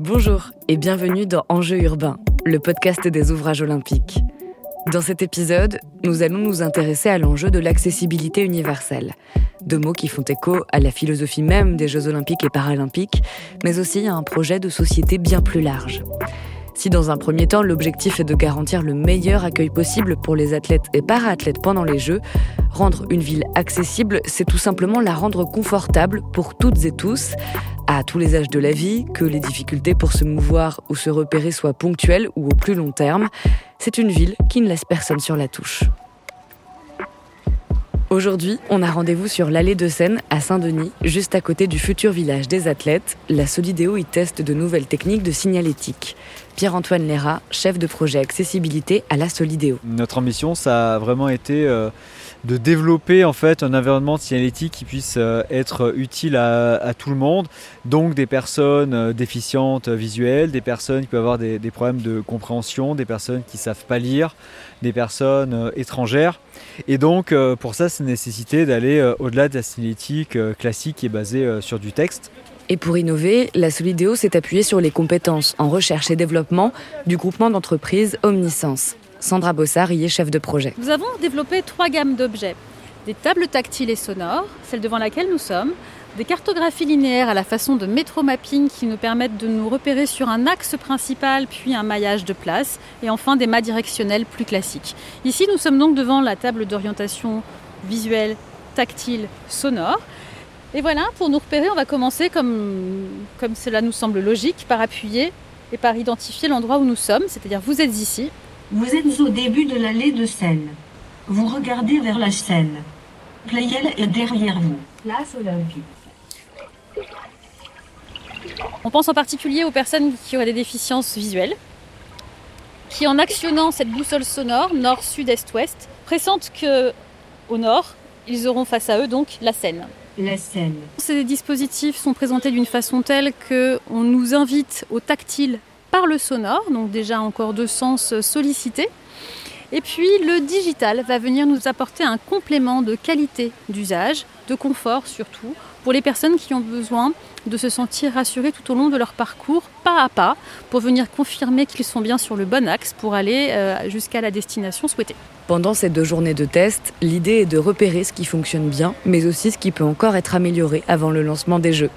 Bonjour et bienvenue dans Enjeux urbains, le podcast des ouvrages olympiques. Dans cet épisode, nous allons nous intéresser à l'enjeu de l'accessibilité universelle. Deux mots qui font écho à la philosophie même des Jeux olympiques et paralympiques, mais aussi à un projet de société bien plus large. Si dans un premier temps, l'objectif est de garantir le meilleur accueil possible pour les athlètes et para-athlètes pendant les Jeux, rendre une ville accessible, c'est tout simplement la rendre confortable pour toutes et tous, à tous les âges de la vie, que les difficultés pour se mouvoir ou se repérer soient ponctuelles ou au plus long terme. C'est une ville qui ne laisse personne sur la touche. Aujourd'hui, on a rendez-vous sur l'allée de Seine à Saint-Denis, juste à côté du futur village des athlètes. La Solidéo y teste de nouvelles techniques de signalétique. Pierre-Antoine Leyrat, chef de projet accessibilité à la Solidéo. Notre ambition, ça a vraiment été de développer en fait un environnement signalétique qui puisse être utile à tout le monde. Donc des personnes déficientes visuelles, des personnes qui peuvent avoir des problèmes de compréhension, des personnes qui ne savent pas lire, des personnes étrangères. Et donc pour ça, c'est nécessité d'aller au-delà de la signalétique classique qui est basée sur du texte. Et pour innover, la Solidéo s'est appuyée sur les compétences en recherche et développement du groupement d'entreprises Omnisense. Sandra Bossard y est chef de projet. Nous avons développé 3 gammes d'objets. Des tables tactiles et sonores, celle devant laquelle nous sommes, des cartographies linéaires à la façon de métro-mapping qui nous permettent de nous repérer sur un axe principal, puis un maillage de place, et enfin des mâts directionnels plus classiques. Ici, nous sommes donc devant la table d'orientation visuelle, tactile, sonore. Et voilà, pour nous repérer, on va commencer, comme cela nous semble logique, par appuyer et par identifier l'endroit où nous sommes, c'est-à-dire vous êtes ici. Vous êtes au début de l'allée de Seine. Vous regardez vers la Seine. Pleyel est derrière vous. Place olympique. On pense en particulier aux personnes qui auraient des déficiences visuelles, qui en actionnant cette boussole sonore, nord, sud, est, ouest, pressentent qu'au nord, ils auront face à eux donc la Seine. La Seine. Ces dispositifs sont présentés d'une façon telle qu'on nous invite au tactile par le sonore, donc déjà encore 2 sens sollicités. Et puis le digital va venir nous apporter un complément de qualité d'usage, de confort surtout, pour les personnes qui ont besoin de se sentir rassurées tout au long de leur parcours, pas à pas, pour venir confirmer qu'ils sont bien sur le bon axe pour aller jusqu'à la destination souhaitée. Pendant ces 2 journées de test, l'idée est de repérer ce qui fonctionne bien, mais aussi ce qui peut encore être amélioré avant le lancement des Jeux.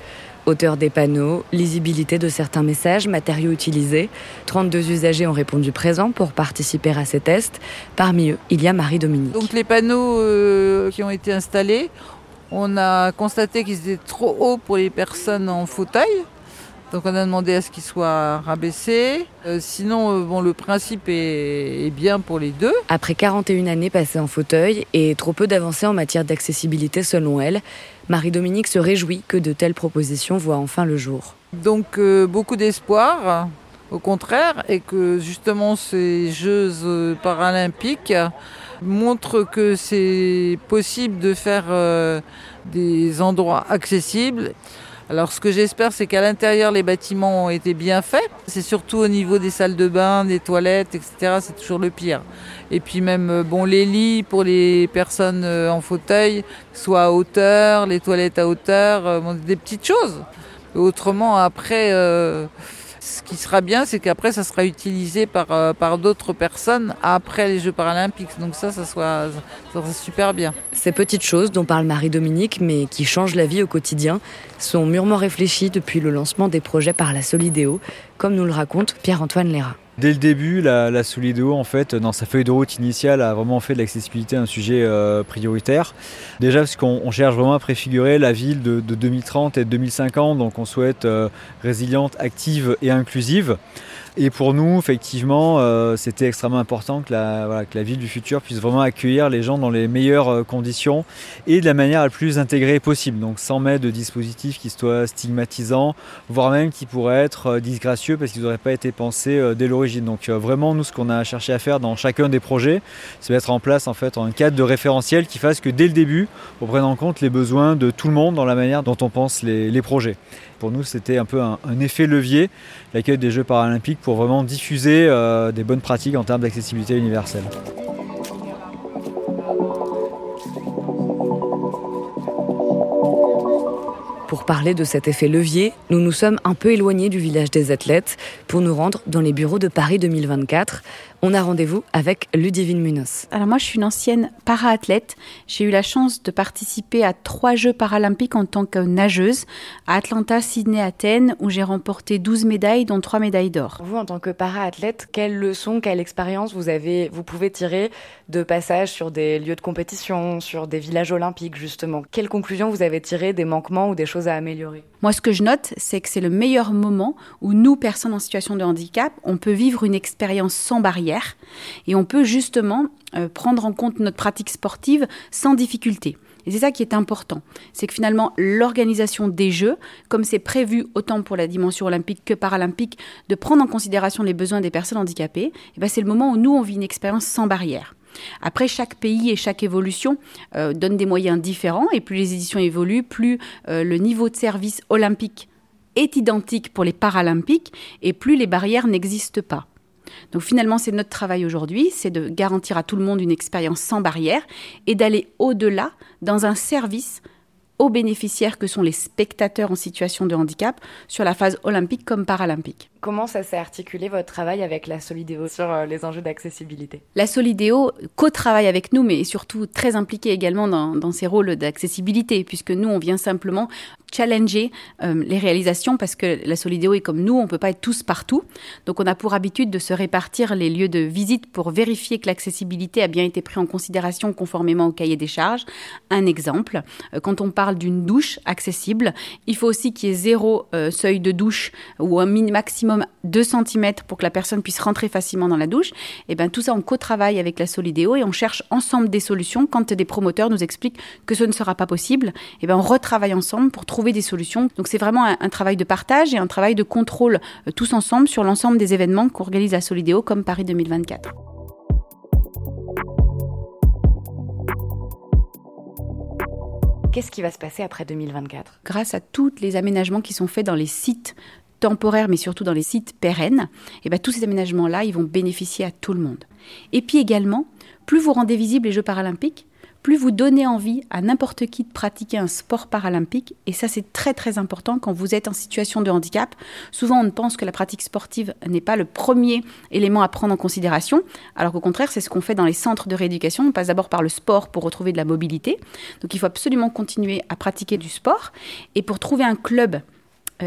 Hauteur des panneaux, lisibilité de certains messages, matériaux utilisés. 32 usagers ont répondu présents pour participer à ces tests. Parmi eux, il y a Marie-Dominique. Donc les panneaux qui ont été installés, on a constaté qu'ils étaient trop hauts pour les personnes en fauteuil. Donc on a demandé à ce qu'ils soient rabaissés. Sinon, le principe est bien pour les 2. Après 41 années passées en fauteuil et trop peu d'avancées en matière d'accessibilité selon elle, Marie-Dominique se réjouit que de telles propositions voient enfin le jour. Donc beaucoup d'espoir, au contraire, et que justement ces Jeux paralympiques montrent que c'est possible de faire des endroits accessibles. Alors ce que j'espère, c'est qu'à l'intérieur, les bâtiments ont été bien faits. C'est surtout au niveau des salles de bain, des toilettes, etc. C'est toujours le pire. Et puis même les lits pour les personnes en fauteuil, soit à hauteur, les toilettes à hauteur, des petites choses. Autrement, après, ce qui sera bien, c'est qu'après, ça sera utilisé par d'autres personnes après les Jeux Paralympiques. Donc ça sera super bien. Ces petites choses dont parle Marie-Dominique, mais qui changent la vie au quotidien, sont mûrement réfléchies depuis le lancement des projets par la Solidéo, comme nous le raconte Pierre-Antoine Leyrat. Dès le début, la Solidéo, en fait, dans sa feuille de route initiale, a vraiment fait de l'accessibilité un sujet prioritaire. Déjà parce qu'on cherche vraiment à préfigurer la ville de 2030 et de 2050, donc on souhaite résiliente, active et inclusive. Et pour nous, effectivement, c'était extrêmement important que la ville du futur puisse vraiment accueillir les gens dans les meilleures conditions et de la manière la plus intégrée possible. Donc sans mettre de dispositifs qui soient stigmatisants, voire même qui pourraient être disgracieux parce qu'ils n'auraient pas été pensés dès l'origine. Donc vraiment, nous, ce qu'on a cherché à faire dans chacun des projets, c'est mettre en place en fait un cadre de référentiel qui fasse que dès le début, on prenne en compte les besoins de tout le monde dans la manière dont on pense les projets. Pour nous, c'était un peu un effet levier, l'accueil des Jeux Paralympiques, pour vraiment diffuser des bonnes pratiques en termes d'accessibilité universelle. Pour parler de cet effet levier, nous nous sommes un peu éloignés du village des athlètes pour nous rendre dans les bureaux de Paris 2024. On a rendez-vous avec Ludivine Munoz. Alors moi, je suis une ancienne para-athlète. J'ai eu la chance de participer à 3 Jeux paralympiques en tant que nageuse à Atlanta, Sydney, Athènes, où j'ai remporté 12 médailles, dont 3 médailles d'or. Vous, en tant que para-athlète, quelles leçons, quelle expérience vous pouvez tirer de passage sur des lieux de compétition, sur des villages olympiques, justement? Quelles conclusions vous avez tirées des manquements ou des choses à améliorer? Moi, ce que je note, c'est que c'est le meilleur moment où nous, personnes en situation de handicap, on peut vivre une expérience sans barrière. Et on peut justement prendre en compte notre pratique sportive sans difficulté. Et c'est ça qui est important, c'est que finalement l'organisation des Jeux, comme c'est prévu autant pour la dimension olympique que paralympique, de prendre en considération les besoins des personnes handicapées, et bien c'est le moment où nous on vit une expérience sans barrière. Après, chaque pays et chaque évolution donne des moyens différents, et plus les éditions évoluent, plus le niveau de service olympique est identique pour les paralympiques, et plus les barrières n'existent pas. Donc finalement, c'est notre travail aujourd'hui, c'est de garantir à tout le monde une expérience sans barrière et d'aller au-delà dans un service aux bénéficiaires que sont les spectateurs en situation de handicap sur la phase olympique comme paralympique. Comment ça s'est articulé votre travail avec la Solidéo sur les enjeux d'accessibilité? La Solidéo co-travaille avec nous, mais surtout très impliquée également dans ses rôles d'accessibilité, puisque nous, on vient simplement challenger les réalisations, parce que la Solidéo est comme nous, on ne peut pas être tous partout. Donc on a pour habitude de se répartir les lieux de visite pour vérifier que l'accessibilité a bien été prise en considération conformément au cahier des charges. Un exemple, quand on parle d'une douche accessible, il faut aussi qu'il y ait 0 seuil de douche ou un maximum 2 cm pour que la personne puisse rentrer facilement dans la douche. Et bien tout ça, on co-travaille avec la Solidéo et on cherche ensemble des solutions. Quand des promoteurs nous expliquent que ce ne sera pas possible, et bien on retravaille ensemble pour trouver des solutions. Donc c'est vraiment un travail de partage et un travail de contrôle tous ensemble sur l'ensemble des événements qu'organise la Solidéo comme Paris 2024. Qu'est-ce qui va se passer après 2024 ? Grâce à tous les aménagements qui sont faits dans les sites temporaires, mais surtout dans les sites pérennes, et bien tous ces aménagements-là, ils vont bénéficier à tout le monde. Et puis également, plus vous rendez visibles les Jeux paralympiques, plus vous donnez envie à n'importe qui de pratiquer un sport paralympique, et ça c'est très très important quand vous êtes en situation de handicap. Souvent on pense que la pratique sportive n'est pas le premier élément à prendre en considération, alors qu'au contraire c'est ce qu'on fait dans les centres de rééducation. On passe d'abord par le sport pour retrouver de la mobilité, donc il faut absolument continuer à pratiquer du sport, et pour trouver un club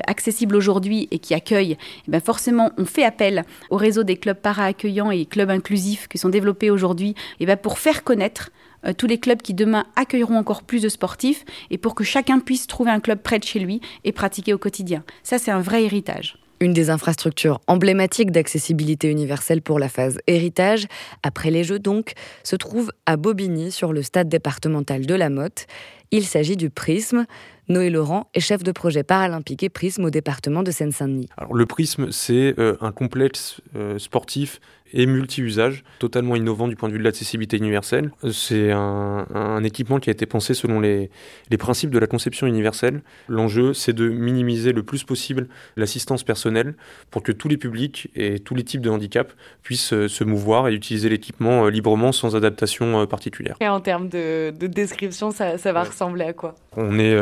accessible aujourd'hui et qui accueille, et bien forcément on fait appel au réseau des clubs para-accueillants et clubs inclusifs qui sont développés aujourd'hui, et bien pour faire connaître tous les clubs qui demain accueilleront encore plus de sportifs et pour que chacun puisse trouver un club près de chez lui et pratiquer au quotidien. Ça, c'est un vrai héritage. Une des infrastructures emblématiques d'accessibilité universelle pour la phase héritage, après les Jeux donc, se trouve à Bobigny, sur le stade départemental de la Motte. Il s'agit du Prisme. Noé Laurent est chef de projet paralympique et Prisme au département de Seine-Saint-Denis. Alors, le Prisme, c'est un complexe sportif et multi-usage, totalement innovant du point de vue de l'accessibilité universelle. C'est un équipement qui a été pensé selon les principes de la conception universelle. L'enjeu, c'est de minimiser le plus possible l'assistance personnelle pour que tous les publics et tous les types de handicap puissent se mouvoir et utiliser l'équipement librement, sans adaptation particulière. Et en termes de description, ça va ressembler à quoi ? On est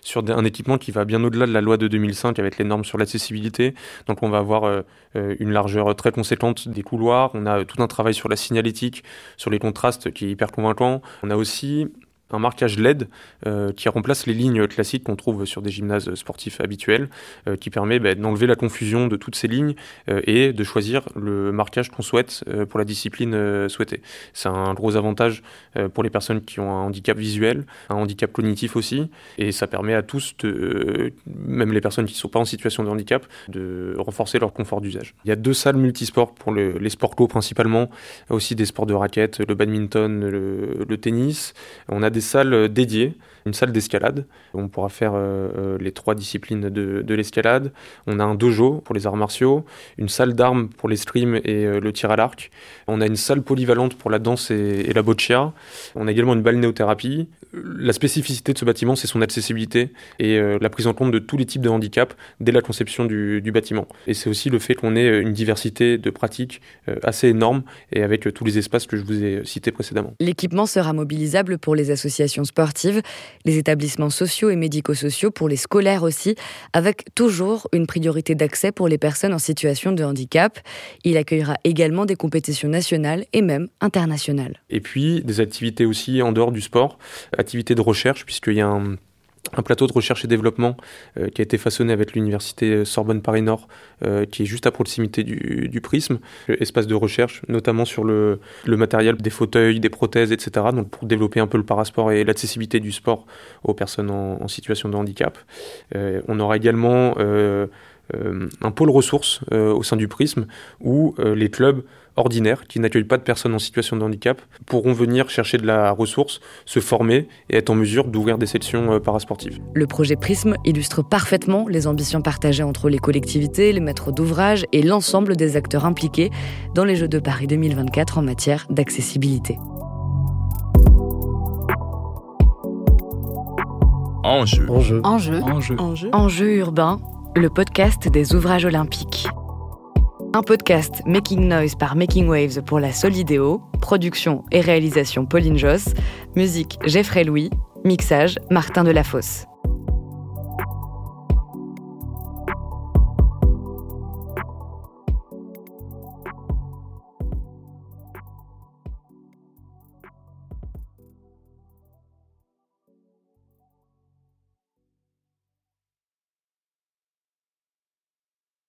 sur un équipement qui va bien au-delà de la loi de 2005 avec les normes sur l'accessibilité. Donc on va avoir une largeur très conséquente des couloirs, on a tout un travail sur la signalétique, sur les contrastes qui est hyper convaincant. On a aussi un marquage LED qui remplace les lignes classiques qu'on trouve sur des gymnases sportifs habituels, qui permet d'enlever la confusion de toutes ces lignes et de choisir le marquage qu'on souhaite pour la discipline souhaitée. C'est un gros avantage pour les personnes qui ont un handicap visuel, un handicap cognitif aussi, et ça permet à tous, même les personnes qui ne sont pas en situation de handicap, de renforcer leur confort d'usage. Il y a 2 salles multisports pour les sports co principalement, aussi des sports de raquettes, le badminton, le tennis. On a des salles dédiées, une salle d'escalade, on pourra faire les 3 disciplines de l'escalade. On a un dojo pour les arts martiaux, une salle d'armes pour l'escrime et le tir à l'arc. On a une salle polyvalente pour la danse et la boccia. On a également une balnéothérapie. La spécificité de ce bâtiment, c'est son accessibilité et la prise en compte de tous les types de handicaps dès la conception du bâtiment. Et c'est aussi le fait qu'on ait une diversité de pratiques assez énorme et avec tous les espaces que je vous ai cités précédemment. L'équipement sera mobilisable pour les associations associations sportives, les établissements sociaux et médico-sociaux, pour les scolaires aussi, avec toujours une priorité d'accès pour les personnes en situation de handicap. Il accueillera également des compétitions nationales et même internationales. Et puis des activités aussi en dehors du sport, activités de recherche, puisqu'il y a un plateau de recherche et développement qui a été façonné avec l'université Sorbonne-Paris-Nord, qui est juste à proximité du Prisme. Espace de recherche, notamment sur le matériel des fauteuils, des prothèses, etc. Donc pour développer un peu le parasport et l'accessibilité du sport aux personnes en situation de handicap. On aura également un pôle ressources au sein du Prisme où les clubs ordinaires, qui n'accueillent pas de personnes en situation de handicap, pourront venir chercher de la ressource, se former et être en mesure d'ouvrir des sections parasportives. Le projet Prisme illustre parfaitement les ambitions partagées entre les collectivités, les maîtres d'ouvrage et l'ensemble des acteurs impliqués dans les Jeux de Paris 2024 en matière d'accessibilité. Enjeux urbains, le podcast des ouvrages olympiques. Un podcast Making Noise par Making Waves pour la Solidéo, production et réalisation Pauline Joss, musique Geoffrey Louis, mixage Martin Delafosse.